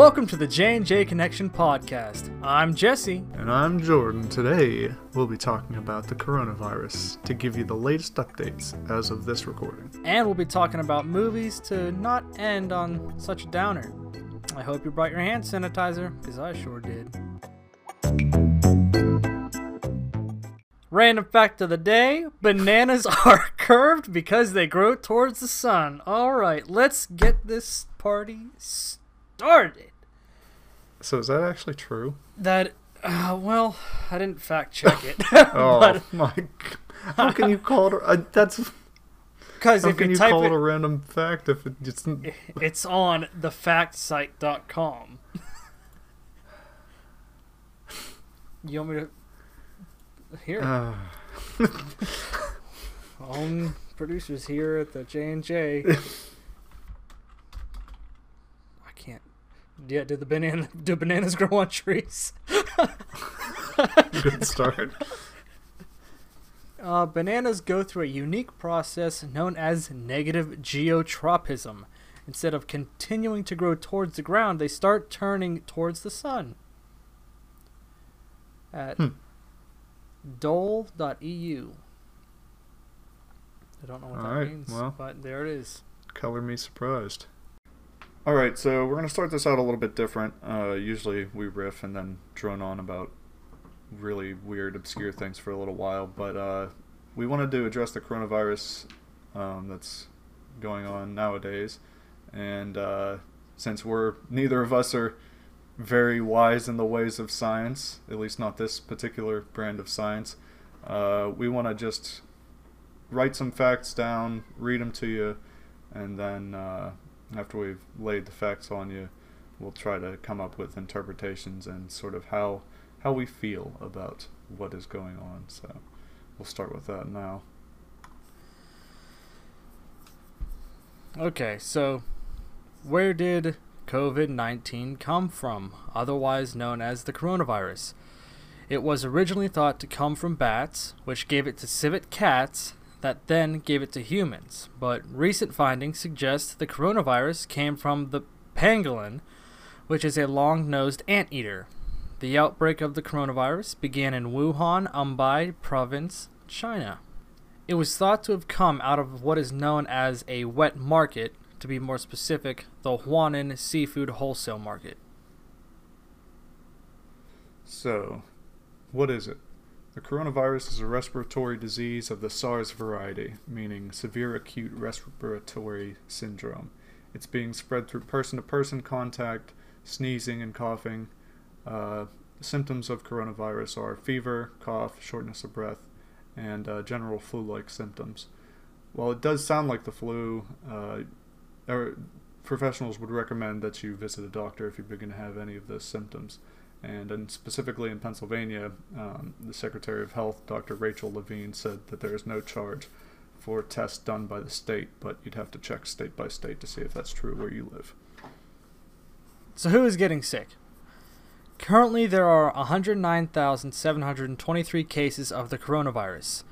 Welcome to the J&J Connection Podcast. I'm Jesse. And I'm Jordan. Today, we'll be talking about the coronavirus to give you the latest updates as of this recording. And we'll be talking about movies to not end on such a downer. I hope you brought your hand sanitizer, because I sure did. Random fact of the day, bananas are curved because they grow towards the sun. All right, let's get this party started. So is that actually true? That, well, I didn't fact check it. Oh my! How can you call it? That's because if you type it a random fact, if it's on thefactsite.com. You want me to here? Own producers here at the J&J. Yeah, do bananas grow on trees? Good start. Bananas go through a unique process known as negative geotropism. Instead of continuing to grow towards the ground, they start turning towards the sun. At dole.eu. I don't know what means, well, but there it is. Color me surprised. Alright, so we're going to start this out a little bit different. Usually we riff and then drone on about really weird, obscure things for a little while, but we wanted to address the coronavirus that's going on nowadays, and since neither of us are very wise in the ways of science, at least not this particular brand of science, we want to just write some facts down, read them to you, and then after we've laid the facts on you, we'll try to come up with interpretations and sort of how we feel about what is going on. So we'll start with that now. Okay, so where did COVID-19 come from, otherwise known as the coronavirus? It was originally thought to come from bats, which gave it to civet cats, that then gave it to humans, but recent findings suggest the coronavirus came from the pangolin, which is a long-nosed anteater. The outbreak of the coronavirus began in Wuhan, Hubei Province, China. It was thought to have come out of what is known as a wet market, to be more specific, the Huanan Seafood Wholesale Market. So, what is it? The coronavirus is a respiratory disease of the SARS variety, meaning severe acute respiratory syndrome. It's being spread through person-to-person contact, sneezing and coughing. Symptoms of coronavirus are fever, cough, shortness of breath, and general flu-like symptoms. While it does sound like the flu, professionals would recommend that you visit a doctor if you begin to have any of those symptoms. And specifically in Pennsylvania, the Secretary of Health, Dr. Rachel Levine, said that there is no charge for tests done by the state, but you'd have to check state by state to see if that's true where you live. So who is getting sick? Currently, there are 109,723 cases of the coronavirus.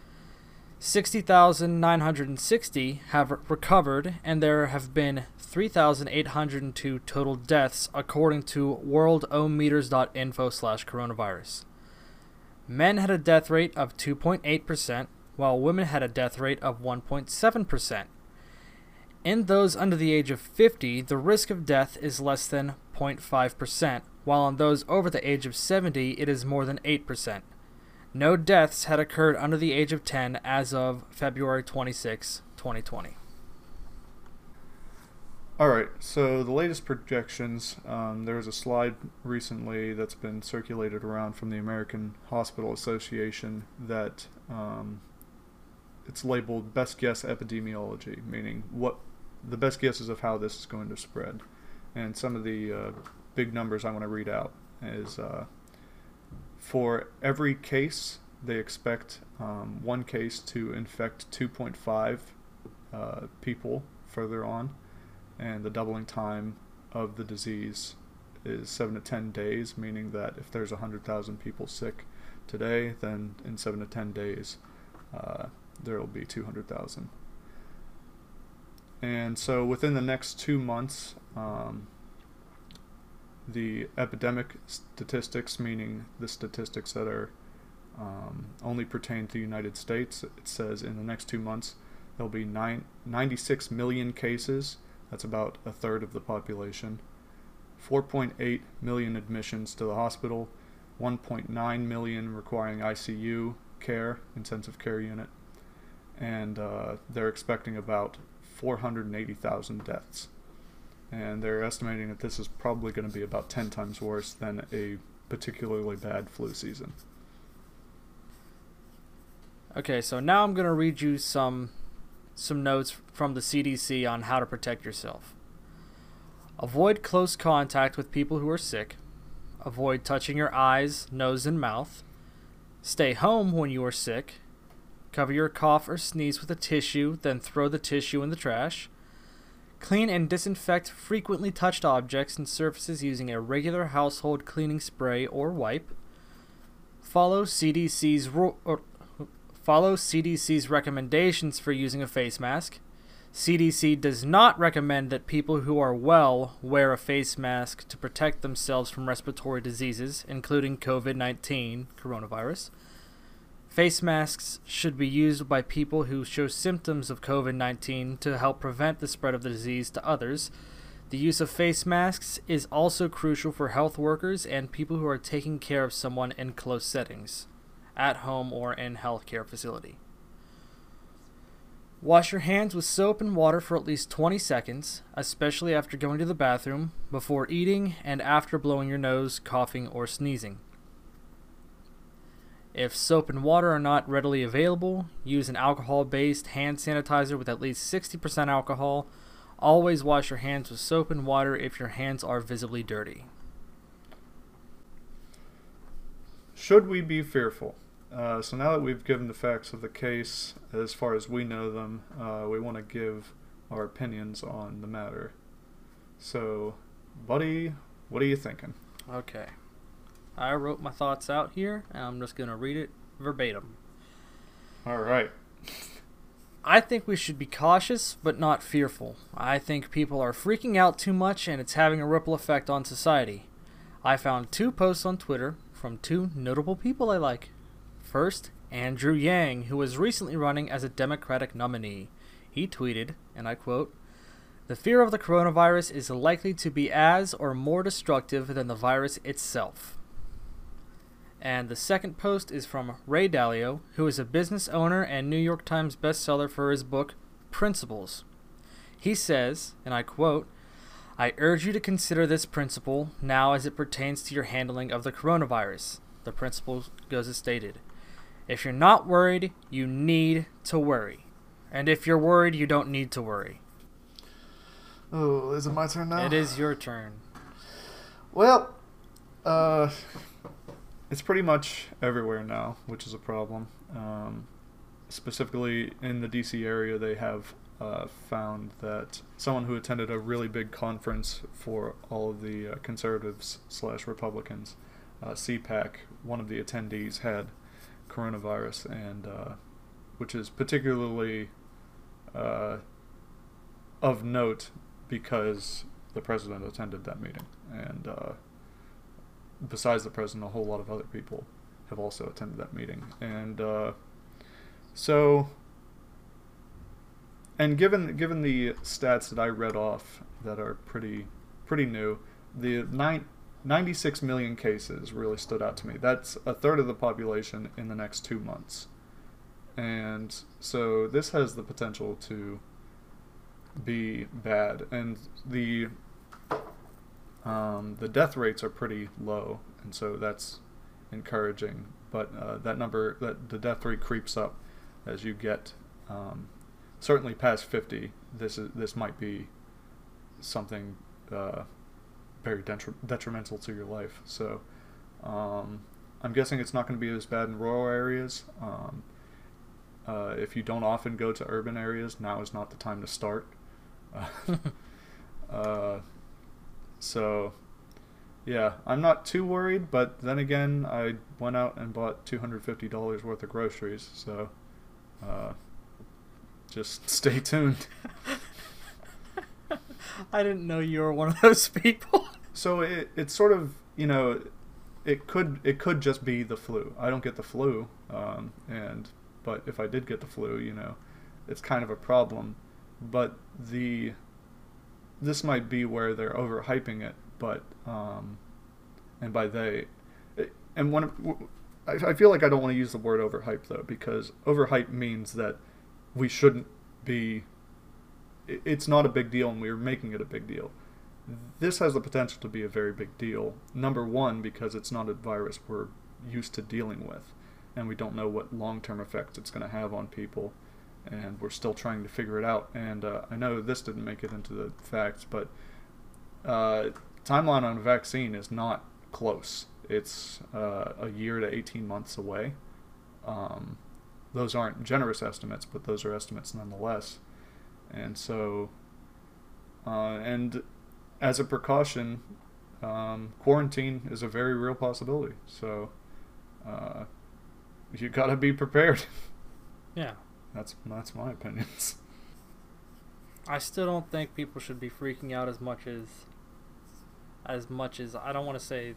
60,960 have recovered, and there have been 3,802 total deaths, according to worldometers.info/coronavirus. Men had a death rate of 2.8%, while women had a death rate of 1.7%. In those under the age of 50, the risk of death is less than 0.5%, while in those over the age of 70, it is more than 8%. No deaths had occurred under the age of 10 as of February 26, 2020. Alright, so the latest projections, there was a slide recently that's been circulated around from the American Hospital Association that it's labeled best guess epidemiology, meaning what the best guesses of how this is going to spread. And some of the big numbers I want to read out is for every case, they expect one case to infect 2.5 people further on, and the doubling time of the disease is 7 to 10 days, meaning that if there's 100,000 people sick today, then in 7 to 10 days there will be 200,000. And so within the next 2 months, the epidemic statistics, meaning the statistics that are only pertain to the United States, it says in the next 2 months there'll be 96 million cases. That's about a third of the population. 4.8 million admissions to the hospital, 1.9 million requiring ICU care, intensive care unit, and they're expecting about 480,000 deaths. And they're estimating that this is probably going to be about 10 times worse than a particularly bad flu season. Okay, so now I'm going to read you some notes from the CDC on how to protect yourself. Avoid close contact with people who are sick. Avoid touching your eyes, nose, and mouth. Stay home when you are sick. Cover your cough or sneeze with a tissue, then throw the tissue in the trash. Clean and disinfect frequently touched objects and surfaces using a regular household cleaning spray or wipe. Follow CDC's recommendations for using a face mask. CDC does not recommend that people who are well wear a face mask to protect themselves from respiratory diseases, including COVID-19 coronavirus. Face masks should be used by people who show symptoms of COVID-19 to help prevent the spread of the disease to others. The use of face masks is also crucial for health workers and people who are taking care of someone in close settings, at home or in healthcare facility. Wash your hands with soap and water for at least 20 seconds, especially after going to the bathroom, before eating, and after blowing your nose, coughing, or sneezing. If soap and water are not readily available, use an alcohol-based hand sanitizer with at least 60% alcohol. Always wash your hands with soap and water if your hands are visibly dirty. Should we be fearful? So now that we've given the facts of the case, as far as we know them, we want to give our opinions on the matter. So, buddy, what are you thinking? Okay. I wrote my thoughts out here, and I'm just going to read it verbatim. All right. I think we should be cautious, but not fearful. I think people are freaking out too much, and it's having a ripple effect on society. I found two posts on Twitter from two notable people I like. First, Andrew Yang, who was recently running as a Democratic nominee. He tweeted, and I quote, "The fear of the coronavirus is likely to be as or more destructive than the virus itself." And the second post is from Ray Dalio, who is a business owner and New York Times bestseller for his book, Principles. He says, and I quote, "I urge you to consider this principle now as it pertains to your handling of the coronavirus." The principle goes as stated. If you're not worried, you need to worry. And if you're worried, you don't need to worry. Oh, is it my turn now? It is your turn. Well, it's pretty much everywhere now, which is a problem. Specifically in the DC area, they have found that someone who attended a really big conference for all of the conservatives/Republicans, CPAC, one of the attendees had coronavirus, and which is particularly of note because the president attended that meeting, and besides the president, a whole lot of other people have also attended that meeting. And given the stats that I read off that are pretty new, the 96 million cases really stood out to me. That's a third of the population in the next 2 months. And so this has the potential to be bad. And the death rates are pretty low, and so that's encouraging. But the death rate creeps up as you get certainly past 50. This might be something very detrimental to your life. So I'm guessing it's not going to be as bad in rural areas. If you don't often go to urban areas, now is not the time to start. So, yeah, I'm not too worried, but then again, I went out and bought $250 worth of groceries, so just stay tuned. I didn't know you were one of those people. So it's sort of, you know, it could just be the flu. I don't get the flu, but if I did get the flu, you know, it's kind of a problem. But this might be where they're overhyping it, but and by they, and one, I feel like I don't want to use the word overhype though, because overhype means that we shouldn't be. It's not a big deal, and we're making it a big deal. This has the potential to be a very big deal. Number one, because it's not a virus we're used to dealing with, and we don't know what long-term effects it's going to have on people, and we're still trying to figure it out. And I know this didn't make it into the facts, but timeline on a vaccine is not close. It's a year to 18 months away. Those aren't generous estimates, but those are estimates nonetheless. And so, and as a precaution, quarantine is a very real possibility. So, you gotta be prepared. Yeah. That's my opinions. I still don't think people should be freaking out as much as I don't want to say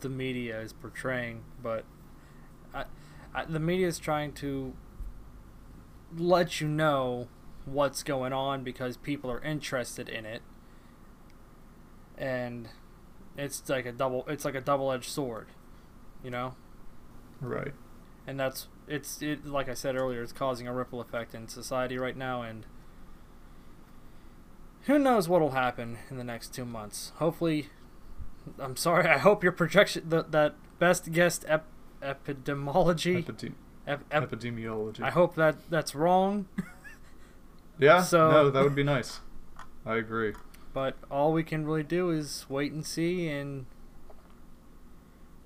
the media is portraying, but the media is trying to let you know what's going on because people are interested in it, and it's like a double-edged sword, you know? Right. And it's like I said earlier, it's causing a ripple effect in society right now, and who knows what'll happen in the next 2 months. Hopefully, I'm sorry, I hope your projection, that best guessed epidemiology. I hope that's wrong. Yeah, so, no, that would be nice. I agree. But all we can really do is wait and see and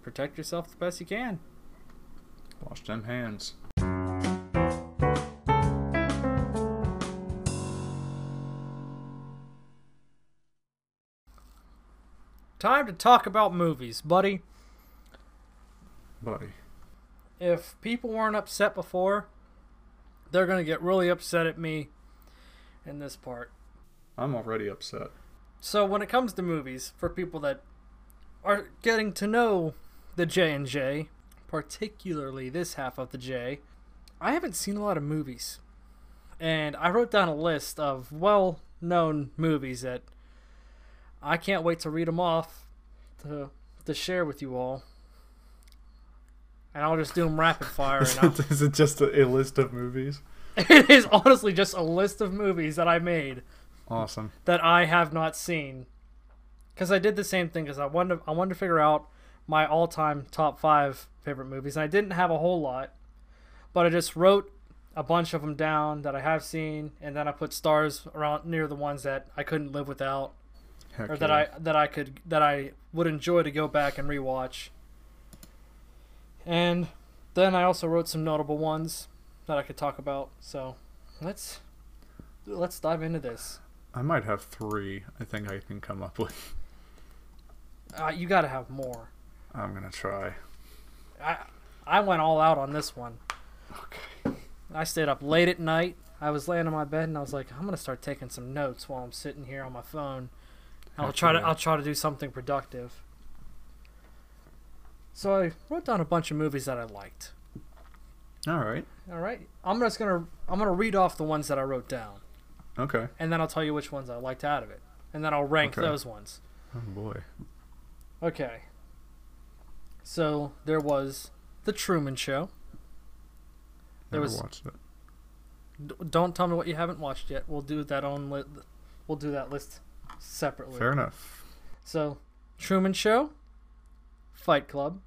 protect yourself the best you can. Wash them hands. Time to talk about movies, buddy. Buddy. If people weren't upset before, they're going to get really upset at me in this part. I'm already upset. So when it comes to movies, for people that are getting to know the J&J, particularly this half of the J, I haven't seen a lot of movies. And I wrote down a list of well-known movies that I can't wait to read them off to share with you all. And I'll just do them rapid fire. Is it just a list of movies? It is honestly just a list of movies that I made. Awesome. That I have not seen. Because I did the same thing, because I wanted to figure out my all-time top 5 favorite movies. And I didn't have a whole lot, but I just wrote a bunch of them down that I have seen, and then I put stars around near the ones that I couldn't live without, that I would enjoy to go back and rewatch. And then I also wrote some notable ones that I could talk about. So let's dive into this. I might have 3. I think I can come up with. You gotta have more. I'm gonna try. I went all out on this one. Okay. I stayed up late at night. I was laying on my bed and I was like, I'm gonna start taking some notes while I'm sitting here on my phone. I'll try to do something productive. So I wrote down a bunch of movies that I liked. All right. I'm gonna read off the ones that I wrote down. Okay. And then I'll tell you which ones I liked out of it, and then I'll rank those ones. Oh boy. Okay. So there was The Truman Show. Never watched it. Don't tell me what you haven't watched yet. We'll do that we'll do that list separately. Fair enough. So, Truman Show, Fight Club,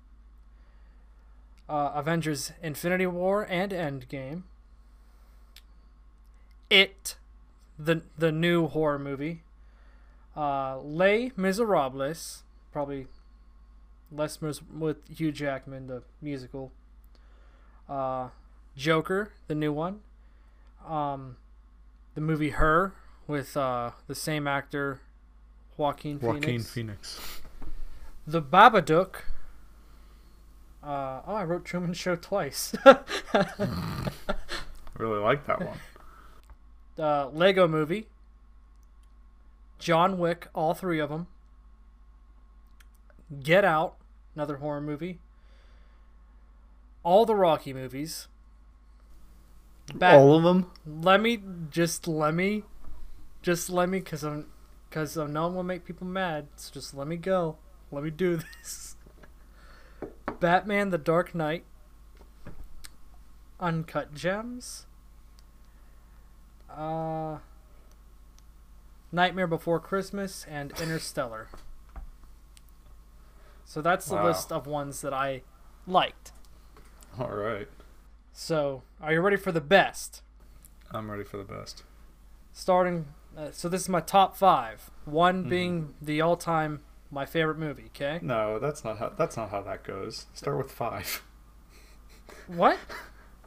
Avengers Infinity War and Endgame, It, the new horror movie, Les Miserables, probably Les Mis with Hugh Jackman, the musical, Joker, the new one, the movie Her with the same actor, Joaquin Phoenix. The Babadook. I wrote Truman Show twice. Really like that one. Lego Movie, John Wick, all 3 of them, Get Out, another horror movie. All the Rocky movies. All of them? Let me, because I know I'm going to make people mad, so just let me go. Let me do this. Batman the Dark Knight. Uncut Gems. Nightmare Before Christmas and Interstellar. So that's the list of ones that I liked. All right. So, are you ready for the best? I'm ready for the best. Starting, so this is my top five. One being the all-time my favorite movie. Okay. No, that's not how that goes. Start with five. What?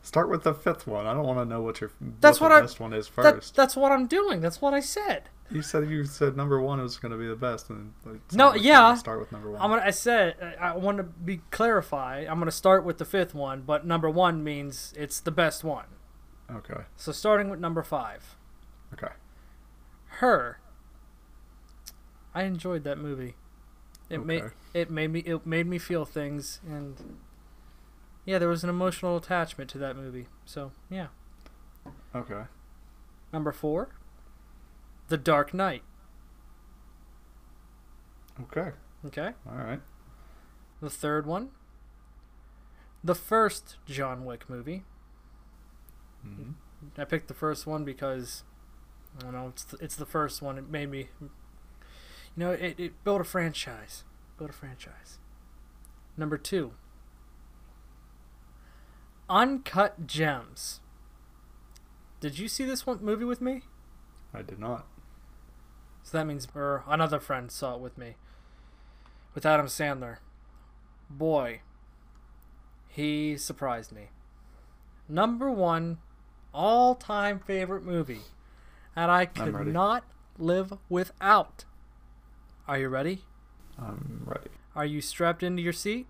Start with the fifth one. I don't want to know what the best one is first. That's what I'm doing. That's what I said. You said number one was going to be the best, and start with number one. I want to clarify. I'm gonna start with the fifth one, but number one means it's the best one. Okay. So starting with number five. Okay. Her. I enjoyed that movie. It made me feel things and. Yeah, there was an emotional attachment to that movie. So, yeah. Okay. Number four, The Dark Knight. Okay. All right. The third one, the first John Wick movie. Mm-hmm. I picked the first one because, I don't know, it's the first one. It made me, it built a franchise. Number two. Uncut Gems. Did you see this one movie with me? I did not. So that means another friend saw it with me. With Adam Sandler. Boy, he surprised me. Number one all-time favorite movie that I could not live without. Are you ready? I'm ready. Are you strapped into your seat?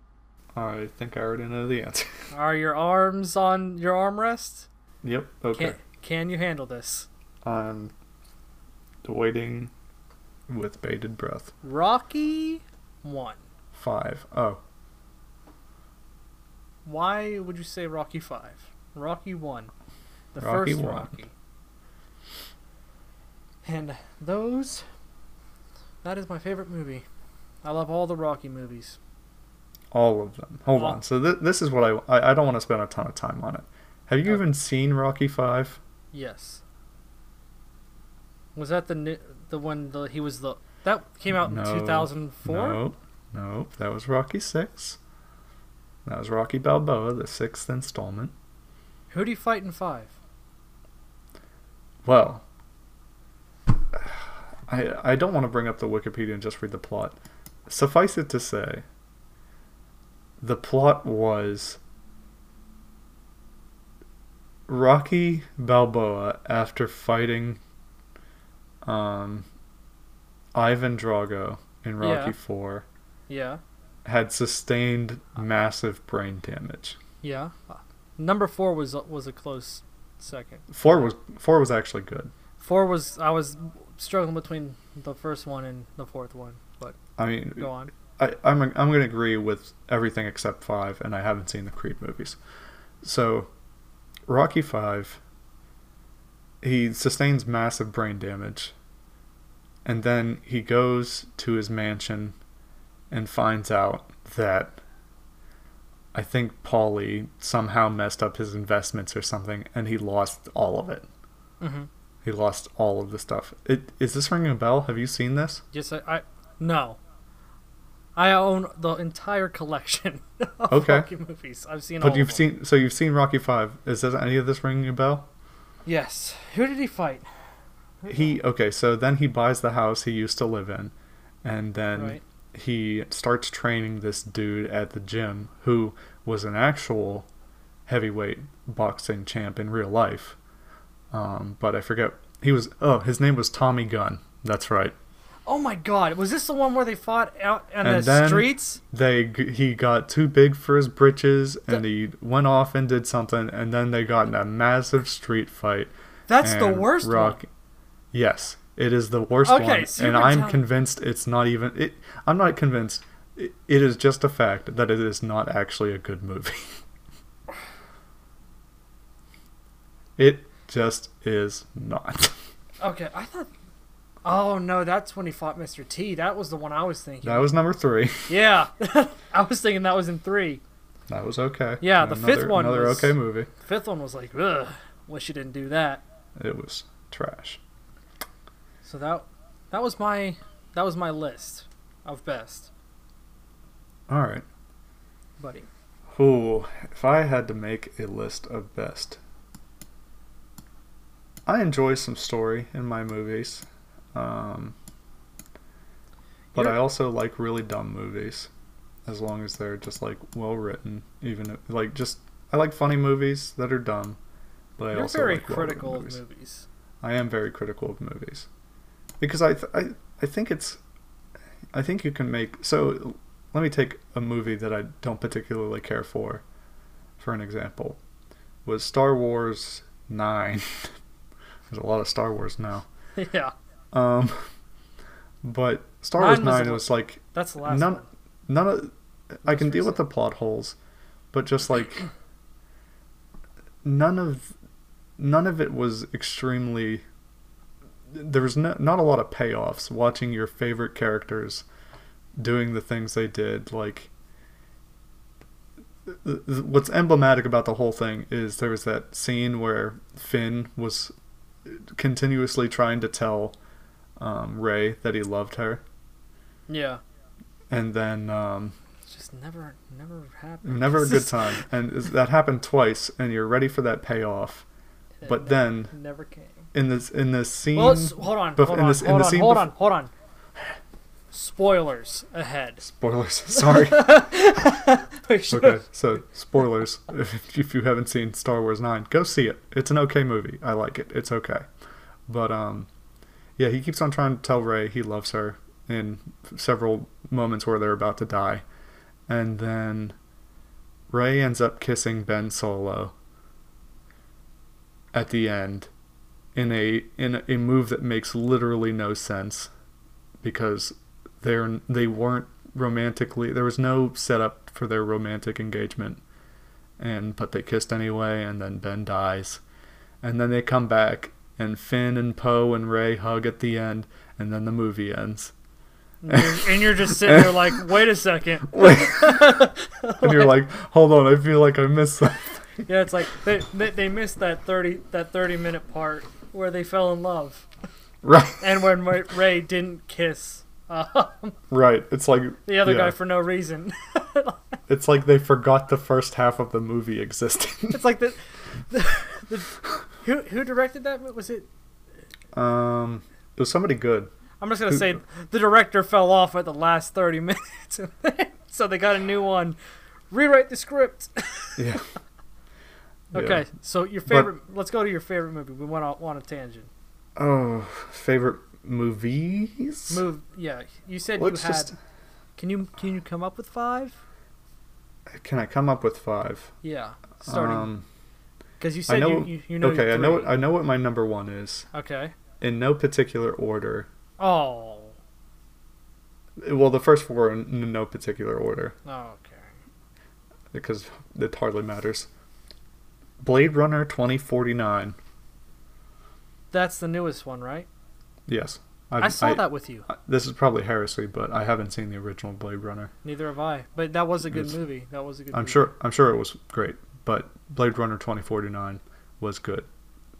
I think I already know the answer. Are your arms on your armrest? Yep. Okay. Can you handle this? I'm waiting with bated breath. Rocky 1. 5. Oh. Why would you say Rocky 5? Rocky 1. The first Rocky. And that is my favorite movie. I love all the Rocky movies. All of them. Hold on. So this is what I don't want to spend a ton of time on it. Have you even seen Rocky V? Yes. Was that the one he was the... That came out in 2004? No. That was Rocky VI. That was Rocky Balboa, the sixth installment. Who do you fight in V? Well, I don't want to bring up the Wikipedia and just read the plot. Suffice it to say... The plot was Rocky Balboa, after fighting Ivan Drago in Rocky IV, had sustained massive brain damage. Yeah, number 4 was a close second. Four was actually good. I was struggling between the first one and the fourth one, but go on. I'm going to agree with everything except 5, and I haven't seen the Creed movies. So, Rocky 5, he sustains massive brain damage, and then he goes to his mansion and finds out that I think Paulie somehow messed up his investments or something, and he lost all of it. Mm-hmm. He lost all of the stuff. Is this ringing a bell? Have you seen this? Yes, no. I own the entire collection of Rocky movies. I've seen all of them. So you've seen Rocky V. Is any of this ringing a bell? Yes. Who did he fight? So then he buys the house he used to live in, and then he starts training this dude at the gym who was an actual heavyweight boxing champ in real life. But I forget. His name was Tommy Gunn. That's right. Oh my God! Was this the one where they fought out in the streets? He got too big for his britches, and he went off and did something, and then they got in a massive street fight. That's the worst one. Yes, it is the worst one, so and I'm convinced it's not even. I'm not convinced. It is just a fact that it is not actually a good movie. It just is not. Okay, I thought... Oh, no, that's when he fought Mr. T. That was the one I was thinking. That was number 3. Yeah. I was thinking that was in 3. That was okay. Yeah, and the fifth one another was... Another okay movie. The fifth one was like, ugh, wish you didn't do that. It was trash. So that was my list of best. All right. Buddy. Ooh, if I had to make a list of best... I enjoy some story in my movies, but I also like really dumb movies, as long as they're just like well written. Even if, like just I like funny movies that are dumb, but I also very like critical of movies. I am very critical of movies because I think you can make so. Let me take a movie that I don't particularly care for an example, was Star Wars 9. There's a lot of Star Wars now. Yeah. But Star Wars 9 was like... That's the last one. None of... I can deal with the plot holes, but just like... None of it was extremely... There was not a lot of payoffs watching your favorite characters doing the things they did. Like... What's emblematic about the whole thing is there was that scene where Finn was... continuously trying to tell Ray that he loved her. Yeah. And then it's just never happened. Never a good time. And that happened twice and you're ready for that payoff. But then never came. In this scene Hold on. Spoilers ahead. Spoilers. Sorry. Okay, so spoilers. If you haven't seen Star Wars 9, go see it. It's an okay movie. I like it. It's okay. But, yeah, he keeps on trying to tell Rey he loves her in several moments where they're about to die. And then Rey ends up kissing Ben Solo at the end in a move that makes literally no sense because... They weren't romantically... There was no setup for their romantic engagement. But they kissed anyway, and then Ben dies. And then they come back, and Finn and Poe and Rey hug at the end, and then the movie ends. And you're just sitting there like, wait a second. And you're like, hold on, I feel like I missed something. Yeah, it's like, they missed that 30-minute part where they fell in love. Right. And when Rey didn't kiss... right, it's like the other guy for no reason. It's like they forgot the first half of the movie existed. It's like who directed that? Was it? It was somebody good. I'm just gonna say the director fell off at the last 30 minutes, so they got a new one. Rewrite the script. Yeah. Okay, so your favorite. Let's go to your favorite movie. We went on a tangent. Oh, favorite. Movies? Yeah. You said you had... Can you come up with 5? Can I come up with 5? Yeah. Starting... Because you said you know okay, 3. I know what my number 1 is. Okay. In no particular order. Oh. Well, the first 4 are in no particular order. Oh, okay. Because it hardly matters. Blade Runner 2049. That's the newest one, right? Yes. I saw that with you. This is probably heresy, but I haven't seen the original Blade Runner. Neither have I. But that was a good movie. That was a good movie. I'm sure it was great, but Blade Runner 2049 was good.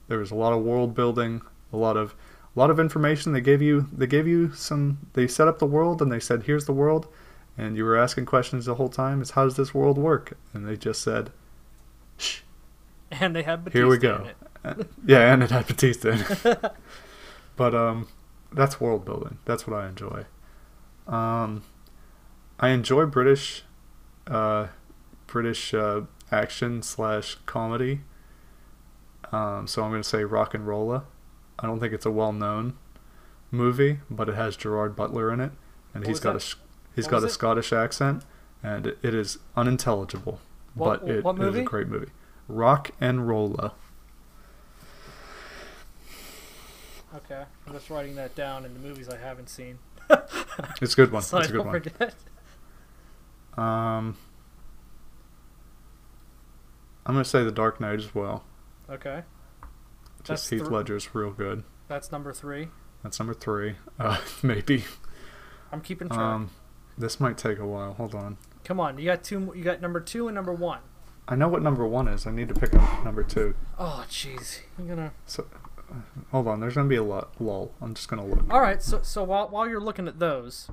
There was a lot of world building, a lot of information they gave you. They set up the world and they said, "Here's the world." And you were asking questions the whole time, "How does this world work?" And they just said, "Shh." And they had Batista in it. Yeah, and it had Batista in it. But that's world building. That's what I enjoy. I enjoy British action / comedy. So I'm going to say Rock'n'Rolla. I don't think it's a well-known movie, but it has Gerard Butler in it, and he's got a Scottish accent, and it is unintelligible. But it is a great movie. Rock'n'Rolla. Okay, I'm just writing that down in the movies I haven't seen. It's a good one. So it's a good one. Forget. I'm going to say The Dark Knight as well. Okay. Just Heath Ledger's real good. That's number 3. That's number 3. Maybe. I'm keeping track. This might take a while. Hold on. Come on. You got two. You got number 2 and number 1. I know what number 1 is. I need to pick up number 2. Oh, jeez. You're going to... So, hold on. There's going to be a lull. I'm just going to look. All right. So while you're looking at those,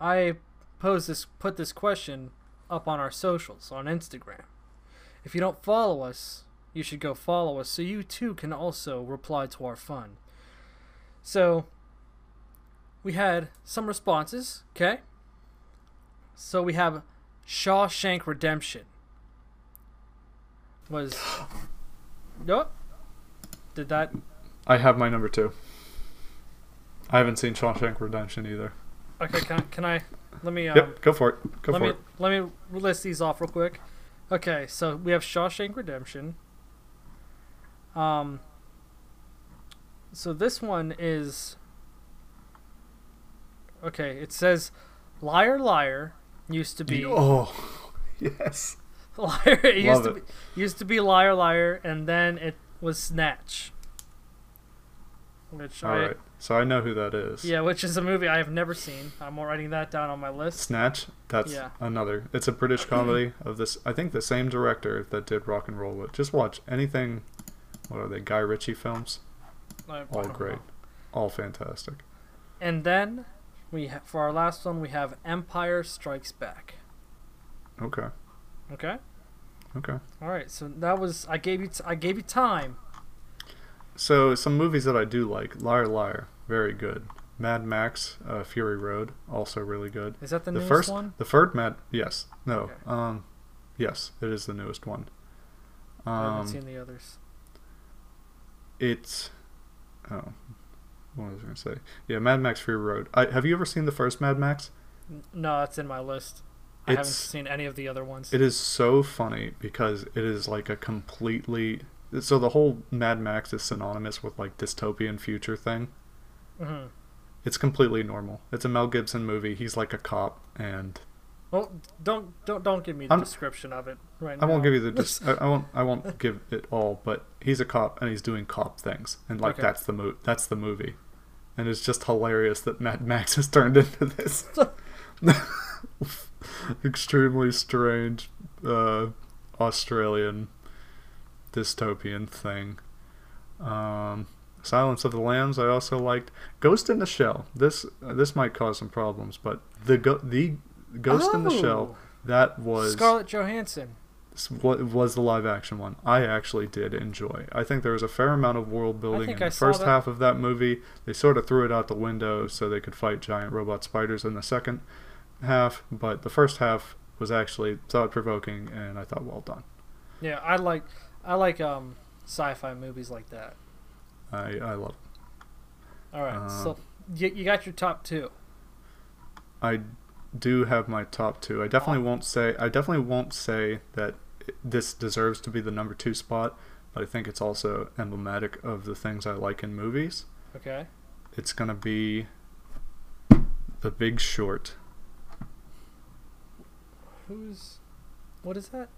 I put this question up on our socials, on Instagram. If you don't follow us, you should go follow us so you too can also reply to our fun. So we had some responses, okay? So we have Shawshank Redemption. Was... Nope. Did that... I have my number 2. I haven't seen Shawshank Redemption either. Okay, can I... Let me... Yep, go for it. Let me list these off real quick. Okay, so we have Shawshank Redemption. So this one is... Okay, it says, Liar, Liar used to be... Oh, yes. Liar, it used to be, Liar, Liar, and then it was Snatch. Which All right, so I know who that is. Yeah, which is a movie I have never seen. I'm writing that down on my list. Snatch, that's another. It's a British comedy of this, I think the same director that did Rock'n'Rolla. Just watch anything, what are they, Guy Ritchie films? All great. All fantastic. And then, for our last one, we have Empire Strikes Back. Okay. Okay? Okay. All right, so that was, I gave you time. So, some movies that I do like. Liar, Liar. Very good. Mad Max, Fury Road. Also really good. Is that the newest one? The third Mad... Yes. No. Okay. Yes, it is the newest one. I haven't seen the others. It's... Oh. What was I going to say? Yeah, Mad Max Fury Road. Have you ever seen the first Mad Max? No, it's in my list. I haven't seen any of the other ones. It is so funny because it is like a completely... So the whole Mad Max is synonymous with like dystopian future thing. Mm-hmm. It's completely normal. It's a Mel Gibson movie. He's like a cop and... Well, don't give me the description of it right now. I won't give you the I won't give it all, but he's a cop and he's doing cop things and like that's the movie. And it's just hilarious that Mad Max has turned into this extremely strange Australian dystopian thing. Silence of the Lambs I also liked. Ghost in the Shell. This might cause some problems, but the Ghost in the Shell, that was... Scarlett Johansson. Was the live-action one. I actually did enjoy. I think there was a fair amount of world-building in the first half of that movie. They sort of threw it out the window so they could fight giant robot spiders in the second half, but the first half was actually thought-provoking, and I thought well done. Yeah, I like sci-fi movies like that. I love them. All right, so you got your top 2. I do have my top 2. I definitely won't say that this deserves to be the number 2 spot, but I think it's also emblematic of the things I like in movies. Okay. It's gonna be The Big Short. What is that?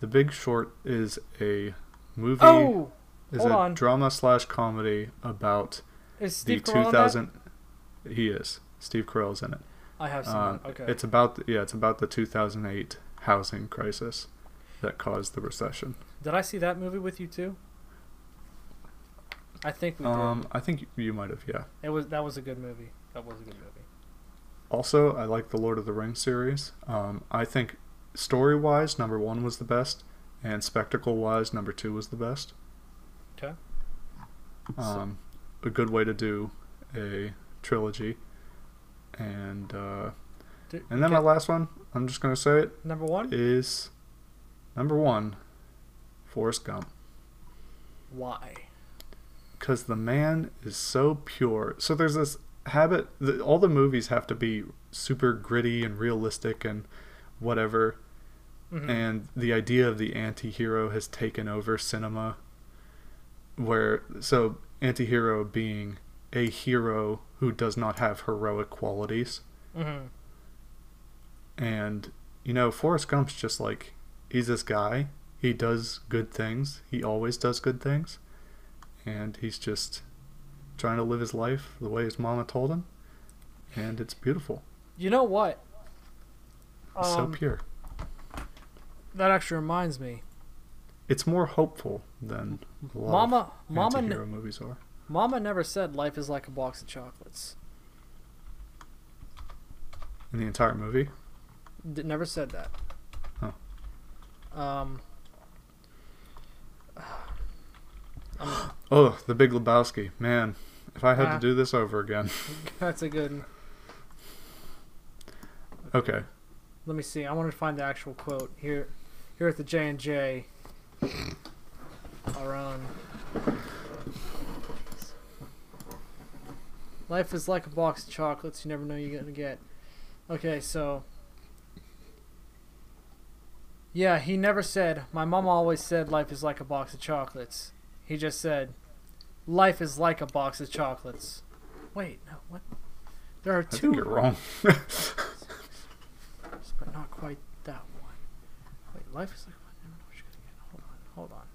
The Big Short is a movie. Oh, is hold a on. drama/comedy about is Steve the Carell 2000. In that? He is. Steve Carell's in it. I have seen it. Okay. It's about the 2008 housing crisis that caused the recession. Did I see that movie with you too? I think we did. I think you might have. Yeah. That was a good movie. Also, I like the Lord of the Rings series. I think story-wise, number 1 was the best, and spectacle-wise, number 2 was the best. Okay. A good way to do a trilogy. And then my last one, I'm just gonna say it. Number 1 is Forrest Gump. Why? Because the man is so pure. So there's this habit that all the movies have to be super gritty and realistic and whatever, mm-hmm. and the idea of the anti-hero has taken over cinema. So anti-hero being a hero who does not have heroic qualities. Mm-hmm. And, you know, Forrest Gump's just like, he's this guy. He does good things. He always does good things. And he's just trying to live his life the way his mama told him. And it's beautiful. You know what? It's so pure. That actually reminds me. It's more hopeful than a lot of anti-hero movies are. Mama never said life is like a box of chocolates. In the entire movie? Never said that. Oh. Oh, The Big Lebowski. Man, if I had to do this over again. That's a good one. Okay. Let me see. I wanted to find the actual quote. Here at the J&J, our own... Life is like a box of chocolates you never know you're going to get. Okay, so... Yeah, he never said, my mom always said life is like a box of chocolates. He just said, life is like a box of chocolates. Wait, no, what? There are two... I think you're wrong. But not quite that one. Wait, life is like... I never know what you're going to get. Hold on.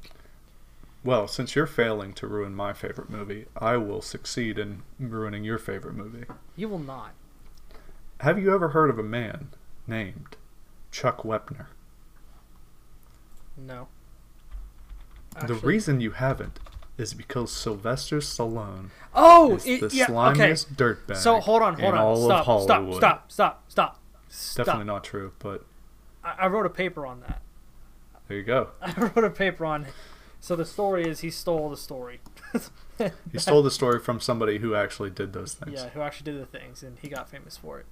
Well, since you're failing to ruin my favorite movie, I will succeed in ruining your favorite movie. You will not. Have you ever heard of a man named Chuck Wepner? No. Actually, the reason you haven't is because Sylvester Stallone is the slimiest dirtbag. So hold on. Stop. Definitely not true, but I wrote a paper on that. There you go. I wrote a paper on it. So the story is he stole the story. He stole the story from somebody who actually did those things. Yeah, who actually did the things, and he got famous for it.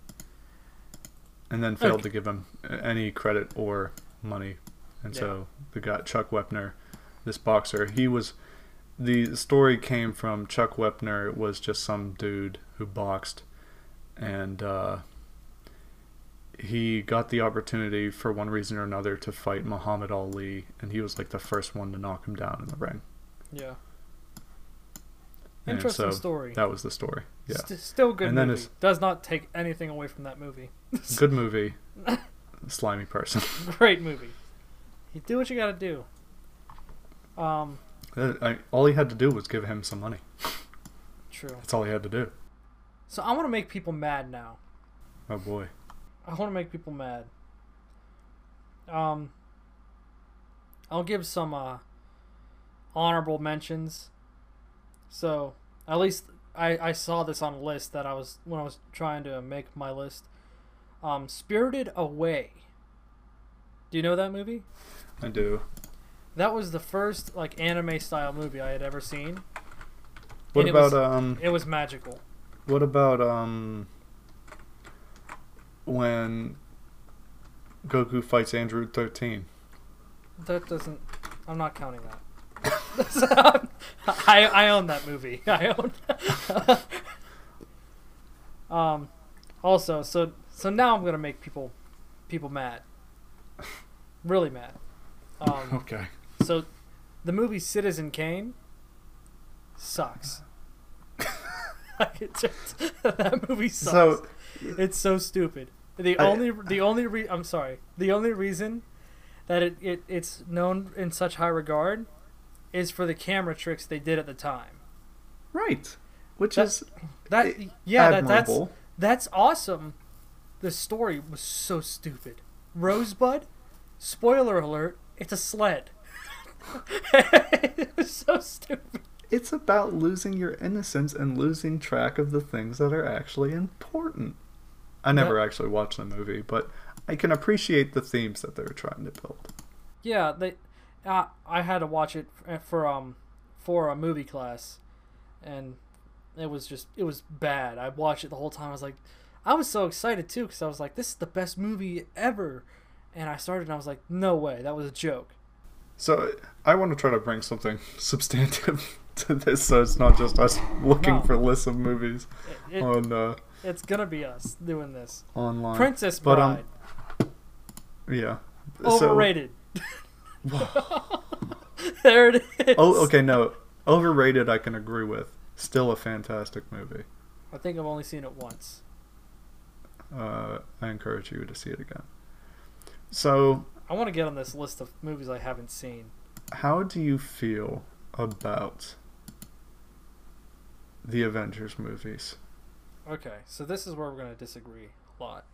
And then failed to give him any credit or money. And so they got Chuck Wepner, this boxer. The story came from Chuck Wepner. It was just some dude who boxed. And he got the opportunity for one reason or another to fight Muhammad Ali, and he was like the first one to knock him down in the ring. Yeah. Interesting story. That was the story. Yeah. Still good movie. Does not take anything away from that movie. Good movie. Slimy person. Great movie. You do what you gotta do. All he had to do was give him some money. True. That's all he had to do. So I want to make people mad now. Oh boy. I want to make people mad. I'll give some honorable mentions. So at least I saw this on a list that when I was trying to make my list. Spirited Away. Do you know that movie? I do. That was the first like anime style movie I had ever seen. What and about It was magical. What about when Goku fights Andrew 13. That doesn't... I'm not counting that. I own that movie. Also, so now I'm going to make people mad. Really mad. Okay. So the movie Citizen Kane sucks. That movie sucks. So, it's so stupid. The only reason that it's known in such high regard is for the camera tricks they did at the time. Right. Which is admirable. That's awesome. The story was so stupid. Rosebud, spoiler alert, it's a sled. It was so stupid. It's about losing your innocence and losing track of the things that are actually important. I never actually watched the movie, but I can appreciate the themes that they were trying to build. Yeah, I had to watch it for a movie class, and it was bad. I watched it the whole time. I was so excited too because I was like, this is the best movie ever, and I started and I was like, no way, that was a joke. So I want to try to bring something substantive to this, so it's not just us looking for lists of movies on. It's gonna be us doing this online. Princess Bride. Yeah. Overrated. So, there it is. Oh, okay. No, overrated. I can agree with. Still a fantastic movie. I think I've only seen it once. I encourage you to see it again. So I want to get on this list of movies I haven't seen. How do you feel about the Avengers movies? Okay, so this is where we're going to disagree a lot.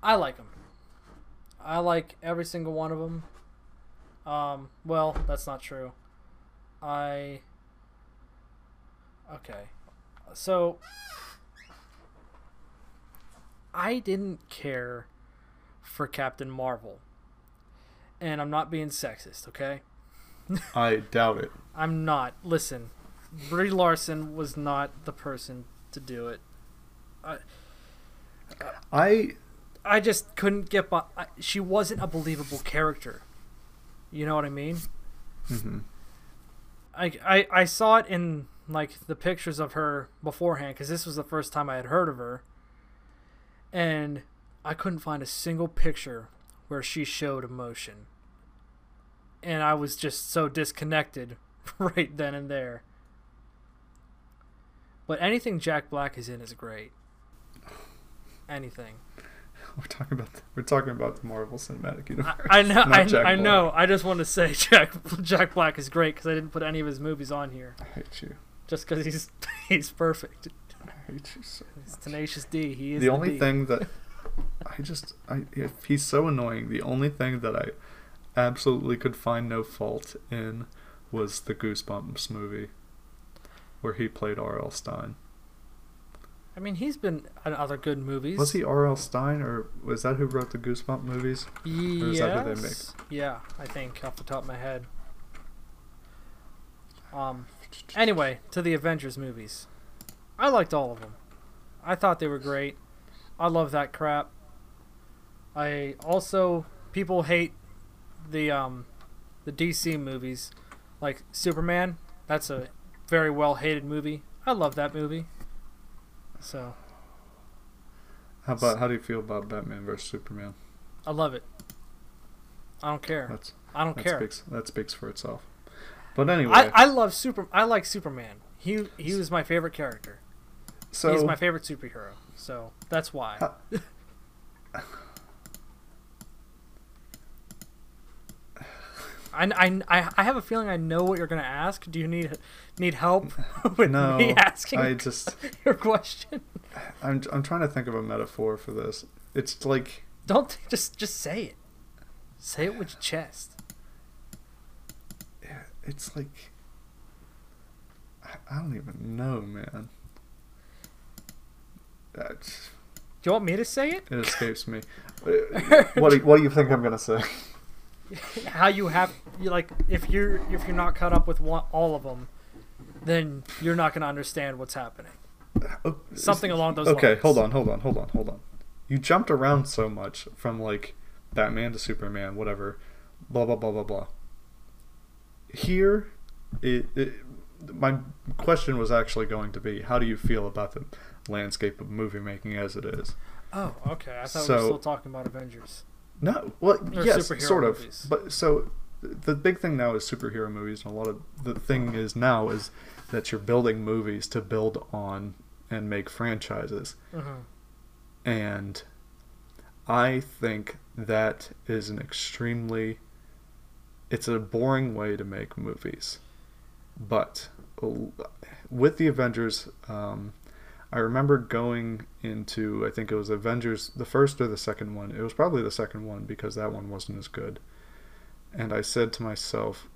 I like them. I like every single one of them. Well, that's not true. Okay. So I didn't care for Captain Marvel. And I'm not being sexist, okay? I doubt it. I'm not. Listen, Brie Larson was not the person to do it. I just couldn't get by. She wasn't a believable character. You know what I mean? Mm-hmm. I saw it in like the pictures of her beforehand, because this was the first time I had heard of her, and I couldn't find a single picture where she showed emotion, and I was just so disconnected right then and there. But anything Jack Black is in is great. Anything. We're talking about the Marvel Cinematic Universe. I know. I just want to say Jack Black is great because I didn't put any of his movies on here. I hate you. Just because he's perfect. I hate you so much. He's Tenacious D. He is the only thing that he's so annoying. The only thing that I absolutely could find no fault in was the Goosebumps movie, where he played R.L. Stein. I mean, he's been in other good movies. Was he R.L. Stein, or was that who wrote the Goosebumps movies? Yes. Or is that who they make? Yeah, I think, off the top of my head. Anyway, to the Avengers movies. I liked all of them. I thought they were great. I love that crap. I also... People hate the DC movies. Like, Superman. That's a very well-hated movie. I love that movie. So, how do you feel about Batman vs Superman? I love it. I don't care. I don't care. That speaks for itself. But anyway, I like Superman. He was my favorite character. So he's my favorite superhero. So that's why. I have a feeling I know what you're gonna ask. Do you need help with me asking your question? I'm trying to think of a metaphor for this. It's like just say it. Say it with your chest. Yeah, it's like I don't even know, man. That's. Do you want me to say it? It escapes me. What do you think I'm gonna say? How if you're not caught up with all of them, then you're not going to understand what's happening. Something along those lines. Okay, hold on. You jumped around so much from like Batman to Superman, whatever, blah blah blah blah blah. Here, my question was actually going to be, how do you feel about the landscape of movie making as it is? Oh, okay. I thought we were still talking about Avengers. No, well, or yes, sort of. Movies. But so the big thing now is superhero movies, and a lot of the thing is now is that you're building movies to build on and make franchises. Mm-hmm. And I think that is an extremely... It's a boring way to make movies. But with the Avengers, I remember going into, I think it was Avengers, the first or the second one. It was probably the second one because that one wasn't as good. And I said to myself,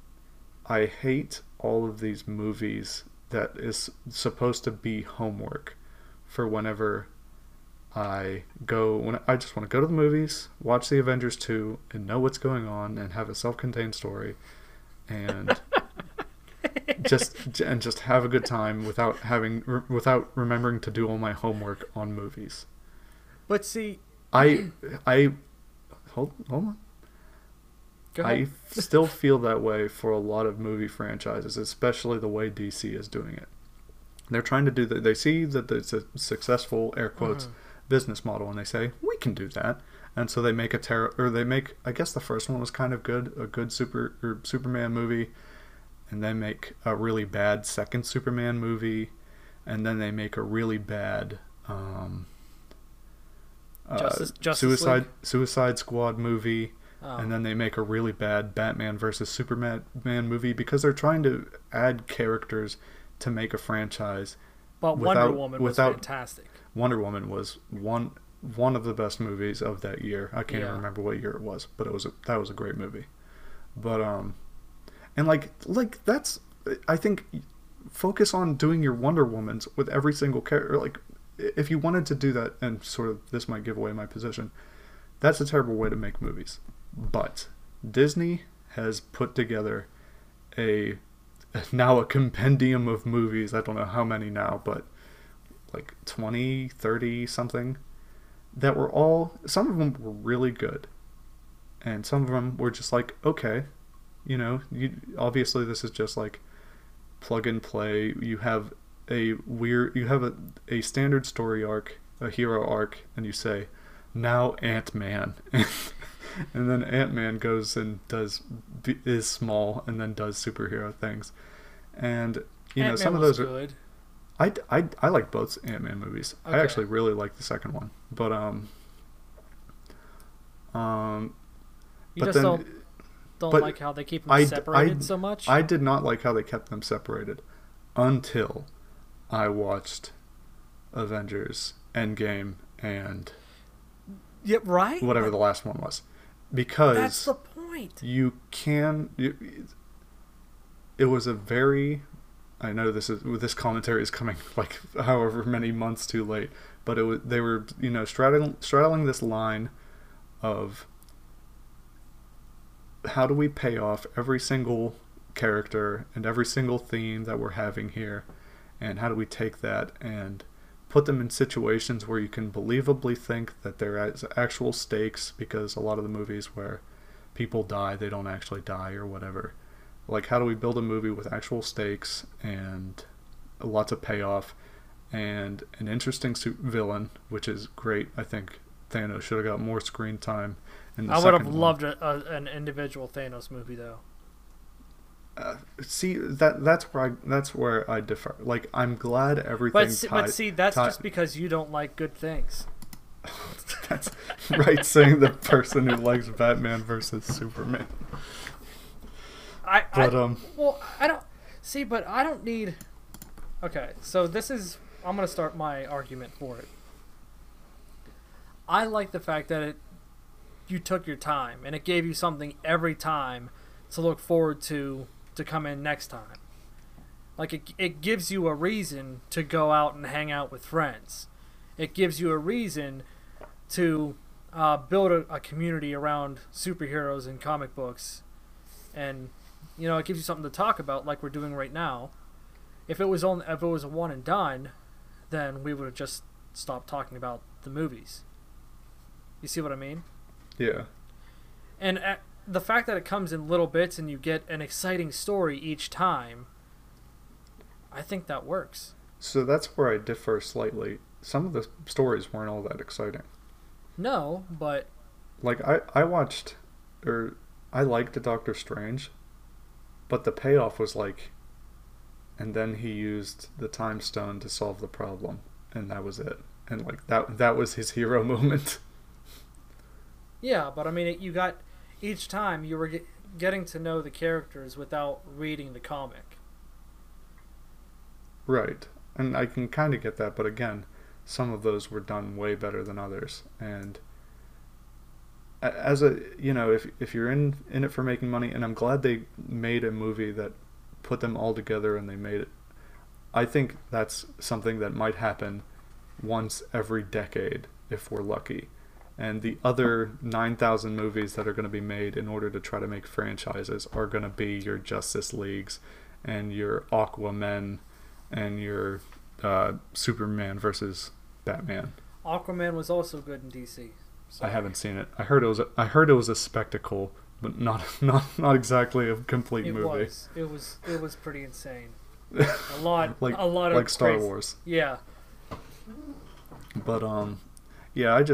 I hate all of these movies that is supposed to be homework for whenever I go. When I just want to go to the movies, watch the Avengers 2, and know what's going on, and have a self-contained story, and... just have a good time without remembering to do all my homework on movies. But see, I hold on. Go ahead. I still feel that way for a lot of movie franchises, especially the way DC is doing it. They're trying to do that. They see that it's a successful air quotes business model, and they say we can do that. And so they make I guess the first one was kind of good, a good Superman movie. And they make a really bad second Superman movie, and then they make a really bad Suicide Squad movie, and then they make a really bad Batman versus Superman movie, because they're trying to add characters to make a franchise. But Wonder Woman was fantastic. Wonder Woman was one of the best movies of that year. I can't even remember what year it was, but that was a great movie. But and like that's, I think, focus on doing your Wonder Womans with every single character. Like, if you wanted to do that, and sort of this might give away my position, that's a terrible way to make movies. But Disney has put together a compendium of movies. I don't know how many now, but like 20, 30 something, that were all, some of them were really good, and some of them were just like, okay, you know, you obviously, this is just like plug and play. You have a standard story arc, a hero arc, and you say, now Ant-Man, and then Ant-Man goes and is small and then does superhero things, and you Ant-Man know some of those good. I like both Ant-Man movies. Okay. I actually really like the second one, but don't like how they keep them separated so much. I did not like how they kept them separated until I watched Avengers Endgame and whatever the last one was, because that's the point. It was a very, I know this commentary is coming like however many months too late, but they were, you know, straddling this line of how do we pay off every single character and every single theme that we're having here, and how do we take that and put them in situations where you can believably think that there are actual stakes, because a lot of the movies where people die, they don't actually die or whatever. Like, how do we build a movie with actual stakes and lots of payoff and an interesting villain, which is great. I think Thanos should have got more screen time in the second one. I would have loved an individual Thanos movie, though. See, that's where I differ. Like, I'm glad everything. But just because you don't like good things. That's right. Saying the person who likes Batman versus Superman. I don't need. Okay, so this is. I'm gonna start my argument for it. I like the fact that you took your time and it gave you something every time to look forward to come in next time. Like, it gives you a reason to go out and hang out with friends. It gives you a reason to build a community around superheroes and comic books, and, you know, it gives you something to talk about, like we're doing right now. If it was a one and done, then we would have just stopped talking about the movies. You see what I mean? Yeah. And the fact that it comes in little bits and you get an exciting story each time, I think that works. So that's where I differ slightly. Some of the stories weren't all that exciting. No, but like, I liked the Doctor Strange, but the payoff was like, and then he used the time stone to solve the problem, and that was it. And like, that was his hero moment. Yeah, but I mean, you got. Each time you were getting to know the characters without reading the comic. Right. And I can kind of get that, but again, some of those were done way better than others. And as a, you know, if you're in it for making money, and I'm glad they made a movie that put them all together and they made it. I think that's something that might happen once every decade if we're lucky. And the other 9,000 movies that are going to be made in order to try to make franchises are going to be your Justice Leagues and your Aquaman and your Superman versus Batman. Aquaman was also good in DC. Sorry. I haven't seen it. I heard it was a spectacle, but not exactly a complete movie. It was pretty insane. A lot of Star Wars. Yeah. But yeah,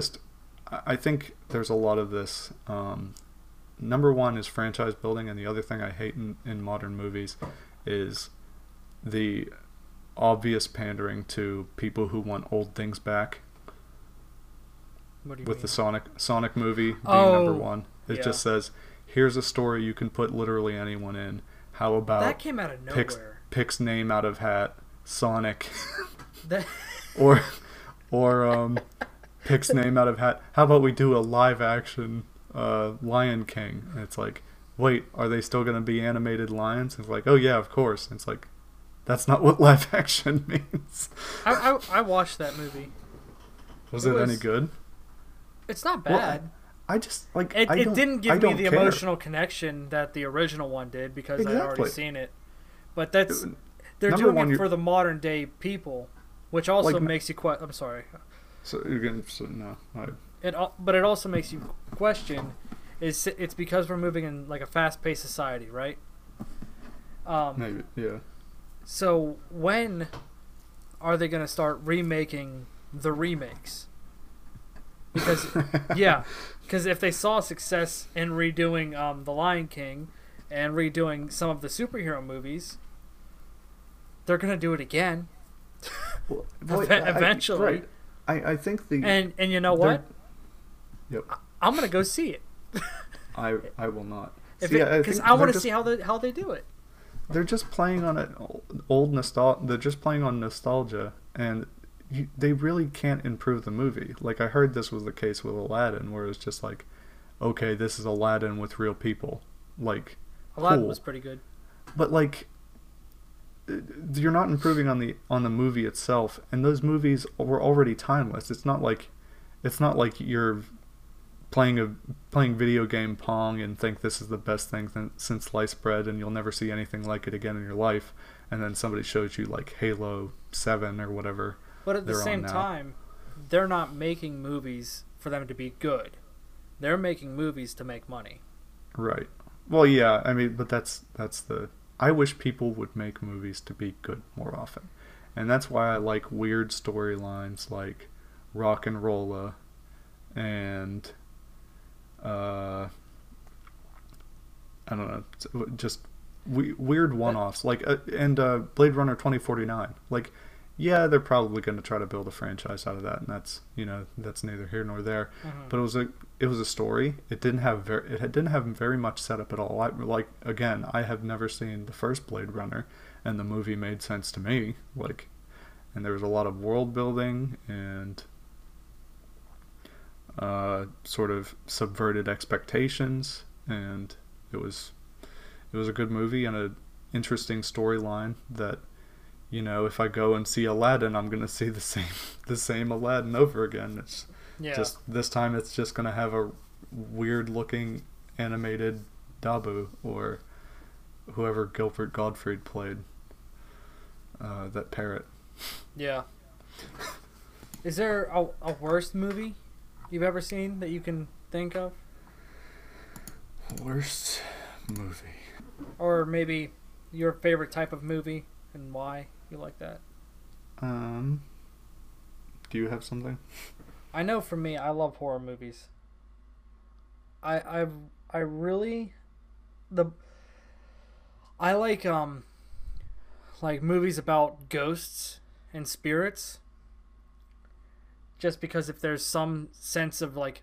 I think there's a lot of this. Number one is franchise building, and the other thing I hate in modern movies is the obvious pandering to people who want old things back. What do you mean? The Sonic movie being number one. It just says, here's a story you can put literally anyone in. How about... That came out of nowhere. Picks name out of hat, Sonic. Or picks name out of hat. How about we do a live action Lion King? And it's like, wait, are they still going to be animated lions? And it's like, oh yeah, of course. And it's like, that's not what live action means. I watched that movie. Was it any good? It's not bad. Well, I just like it. It didn't give me the emotional connection that the original one did because I'd already seen it. But they're doing it for the modern day people, which also makes you question. I'm sorry. But it also makes you question. It's because we're moving in like a fast-paced society, right? Maybe, yeah. So when are they going to start remaking the remakes? Because because if they saw success in redoing The Lion King and redoing some of the superhero movies, they're going to do it again. Eventually. Right. I think the and you know what? Yep. I'm going to go see it. I will not. Because I want to see how they do it. They're just playing on an old nostalgia. They're just playing on nostalgia, and they really can't improve the movie. Like, I heard this was the case with Aladdin, where it's just like, okay, this is Aladdin with real people. Like, Aladdin was pretty good, but like, you're not improving on the movie itself. And those movies were already timeless. It's not like you're playing video game Pong and think this is the best thing since sliced bread and you'll never see anything like it again in your life, and then somebody shows you like Halo 7 or whatever. But at the same time, they're not making movies for them to be good. They're making movies to make money. Right. Well, yeah, I mean, but that's the... I wish people would make movies to be good more often. And that's why I like weird storylines like Rock'n'Rolla and... I don't know, just weird one-offs like and Blade Runner 2049. Like, yeah, they're probably going to try to build a franchise out of that, and that's, you know, that's neither here nor there. Mm-hmm. But it was a story. It didn't have very much setup at all. I have never seen the first Blade Runner, and the movie made sense to me. Like, and there was a lot of world building and sort of subverted expectations, and it was a good movie and an interesting storyline that, you know, if I go and see Aladdin, I'm gonna see the same Aladdin over again. Just this time it's just gonna have a weird looking animated Dabu or whoever Gilbert Gottfried played, that parrot. Yeah. Is there a worse movie you've ever seen that you can think of? Worst movie. Or maybe your favorite type of movie and why you like that. Do you have something? I know for me, I love horror movies. I like movies about ghosts and spirits. Just because if there's some sense of like,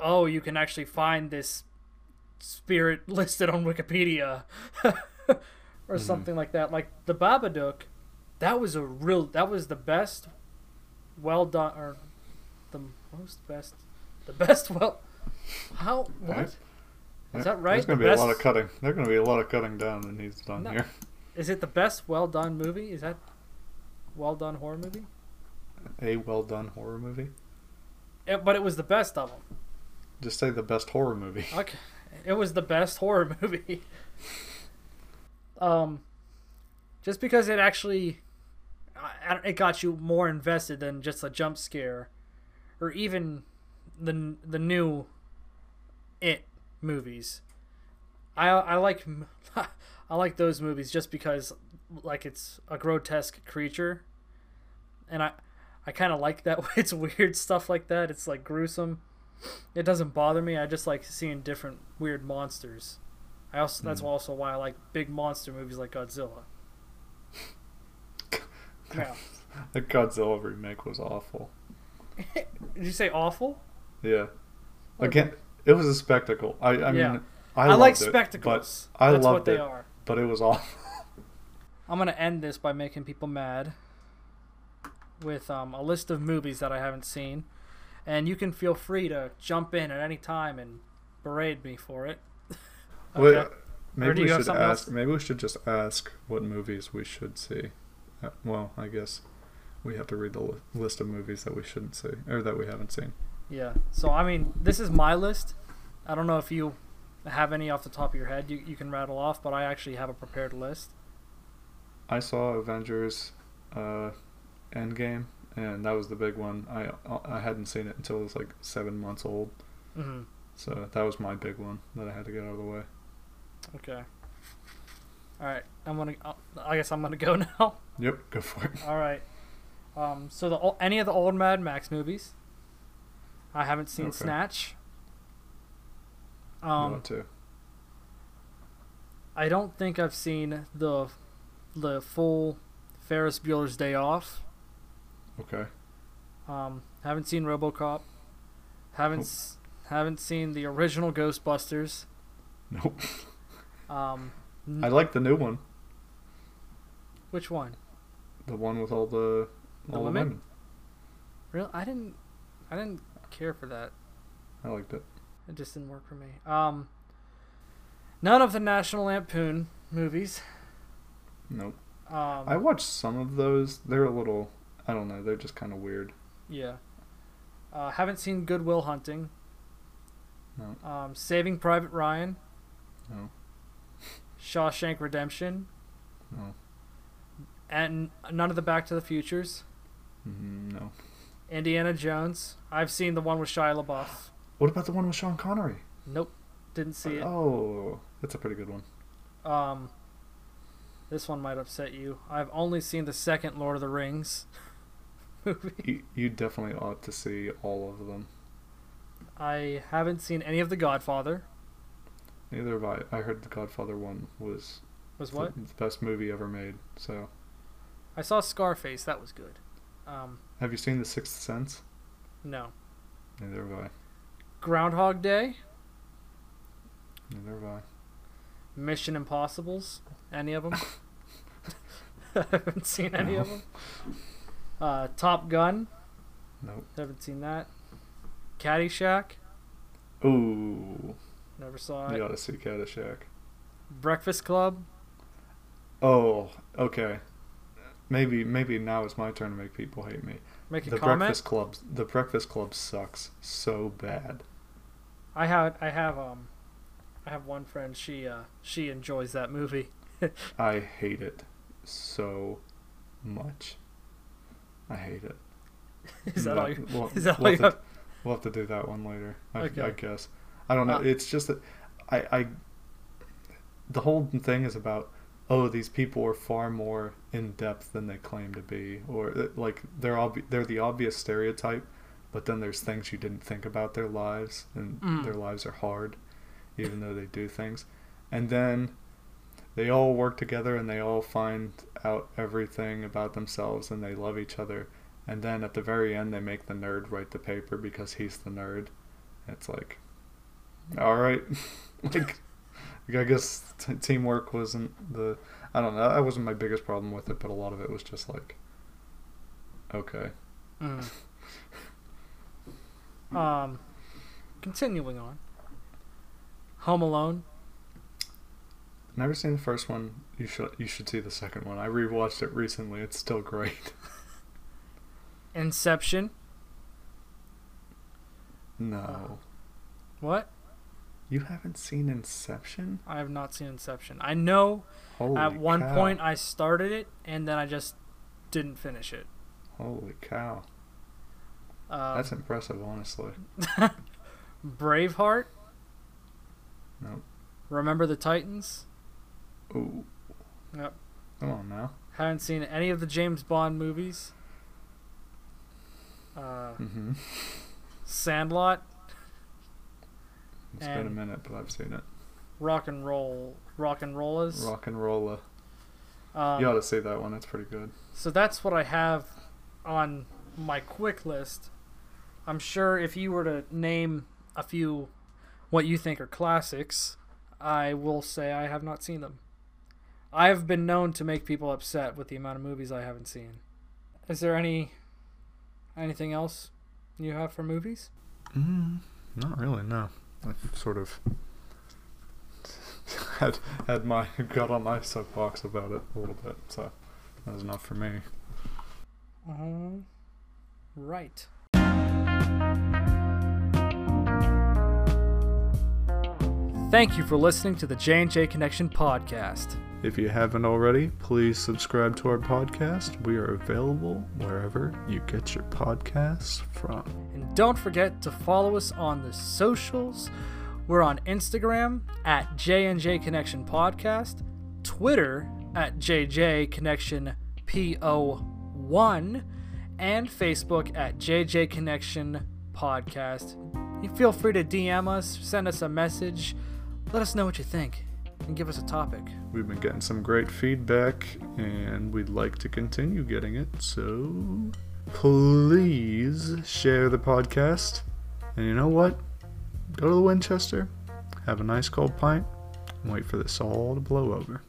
oh, you can actually find this spirit listed on Wikipedia or something like that. Like The Babadook, that was the best well done, or is that right? There's going to be a lot of cutting. There's going to be a lot of cutting down that needs done here. Is it the best well done movie? Is that well done horror movie? A well-done horror movie? Yeah, but it was the best of them. Just say the best horror movie. Okay. It was the best horror movie. Just because it actually... It got you more invested than just a jump scare. Or even the new It movies. I like those movies just because, like, it's a grotesque creature. And I kind of like that. It's weird stuff like that. It's like gruesome. It doesn't bother me. I just like seeing different weird monsters. That's also why I like big monster movies like Godzilla. Yeah. The Godzilla remake was awful. Did you say awful? Yeah. Again, it was a spectacle. I mean, I like spectacles. That's what they are. But it was awful. I'm going to end this by making people mad with a list of movies that I haven't seen. And you can feel free to jump in at any time and berate me for it. Okay. Well, maybe we should ask. Maybe we should just ask what movies we should see. Well, I guess we have to read the list of movies that we shouldn't see or that we haven't seen. Yeah. So I mean, this is my list. I don't know if you have any off the top of your head. You can rattle off, but I actually have a prepared list. I saw Avengers, Endgame, and that was the big one. I hadn't seen it until it was like 7 months old. Mm-hmm. So that was my big one that I had to get out of the way. Okay. All right. I guess I'm gonna go now. Yep. Go for it. All right. So any of the old Mad Max movies. I haven't seen Snatch. You want to? I don't think I've seen the full Ferris Bueller's Day Off. Okay. Haven't seen RoboCop. Haven't seen the original Ghostbusters. Nope. I like the new one. Which one? The one with all the women. Really? I didn't care for that. I liked it. It just didn't work for me. None of the National Lampoon movies. Nope. I watched some of those. They're a little, I don't know, they're just kind of weird. Yeah. Haven't seen Good Will Hunting. No. Saving Private Ryan. No. Shawshank Redemption. No. And none of the Back to the Futures. No. Indiana Jones. I've seen the one with Shia LaBeouf. What about the one with Sean Connery? Nope. Didn't see it. Oh, that's a pretty good one. This one might upset you. I've only seen the second Lord of the Rings movie. You definitely ought to see all of them. I haven't seen any of The Godfather. Neither have I. I heard The Godfather 1 was what? The best movie ever made. So I saw Scarface. That was good. Have you seen The Sixth Sense? No. Neither have I. Groundhog Day? Neither have I. Mission Impossibles? Any of them? I haven't seen any of them. Top Gun? Nope. Haven't seen that. Caddyshack? Ooh. Never saw it. You ought to see Caddyshack. Breakfast Club. Oh, okay. Maybe now it's my turn to make people hate me. Make a comment. The Breakfast Club sucks so bad. I have one friend. She enjoys that movie. I hate it so much. I hate it. We'll have to do that one later. I guess. I don't know. It's just that the whole thing is about, oh, these people are far more in depth than they claim to be, or like they're the obvious stereotype, but then there's things you didn't think about their lives, and their lives are hard, even though they do things, and then they all work together and they all find out everything about themselves and they love each other, and then at the very end they make the nerd write the paper because he's the nerd. It's like, all right. Like, I guess teamwork wasn't the... I don't know. That wasn't my biggest problem with it, but a lot of it was just like... Okay. Continuing on. Home Alone. Never seen the first one. You should see the second one. I rewatched it recently. It's still great. Inception. No. What? You haven't seen Inception? I have not seen Inception. I know at one point I started it, and then I just didn't finish it. Holy cow. That's impressive, honestly. Braveheart? Nope. Remember the Titans? Ooh. Yep. Come on now. Haven't seen any of the James Bond movies. Sandlot? It's been a minute, but I've seen it. Rock'n'Rolla. You ought to say that one. That's pretty good. So that's what I have on my quick list. I'm sure if you were to name a few what you think are classics, I will say I have not seen them. I have been known to make people upset with the amount of movies I haven't seen. Is there anything else you have for movies? Not really, no. I've sort of had my gut on my soapbox about it a little bit, so that was enough for me. Right. Thank you for listening to the J&J Connection Podcast. If you haven't already, please subscribe to our podcast. We are available wherever you get your podcasts from. And don't forget to follow us on the socials. We're on Instagram at J&J Connection Podcast, Twitter at JJ Connection PO1, and Facebook at JJ Connection Podcast. You feel free to DM us, send us a message, let us know what you think, and give us a topic. We've been getting some great feedback, and we'd like to continue getting it, so please share the podcast. And you know what? Go to the Winchester, have a nice cold pint, and wait for this all to blow over.